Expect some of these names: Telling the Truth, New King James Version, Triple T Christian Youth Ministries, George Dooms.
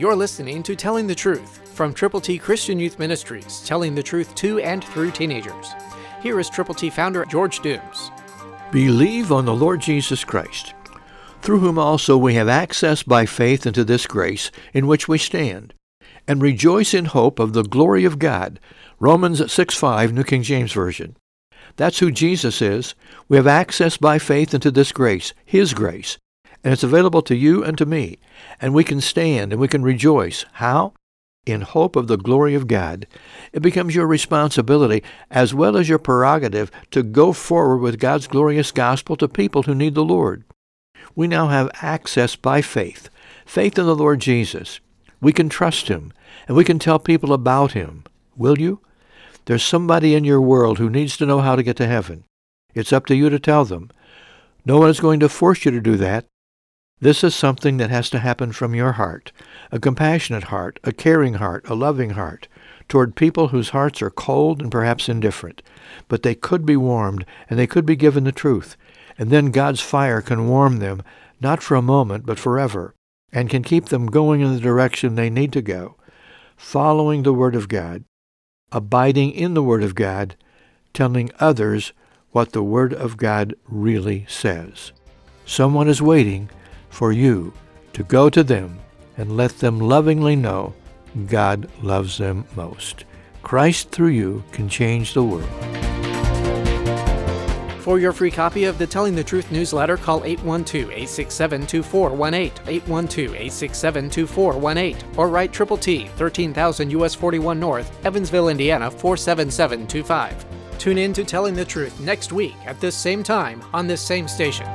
You're listening to Telling the Truth from Triple T Christian Youth Ministries, telling the truth to and through teenagers. Here is Triple T founder George Dooms. Believe on the Lord Jesus Christ, through whom also we have access by faith into this grace in which we stand, and rejoice in hope of the glory of God. Romans 6:5, New King James Version. That's who Jesus is. We have access by faith into this grace, His grace, and it's available to you and to me, and we can stand and we can rejoice. How? In hope of the glory of God. It becomes your responsibility as well as your prerogative to go forward with God's glorious gospel to people who need the Lord. We now have access by faith in the Lord Jesus. We can trust Him, and we can tell people about Him. Will you? There's somebody in your world who needs to know how to get to heaven. It's up to you to tell them. No one is going to force you to do that. This is something that has to happen from your heart, a compassionate heart, a caring heart, a loving heart, toward people whose hearts are cold and perhaps indifferent. But they could be warmed, and they could be given the truth. And then God's fire can warm them, not for a moment, but forever, and can keep them going in the direction they need to go, following the Word of God, abiding in the Word of God, telling others what the Word of God really says. Someone is waiting for you to go to them and let them lovingly know God loves them most. Christ through you can change the world. For your free copy of the Telling the Truth newsletter, call 812-867-2418, 812-867-2418, or write Triple T, 13,000 U.S. 41 North, Evansville, Indiana, 47725. Tune in to Telling the Truth next week at this same time on this same station.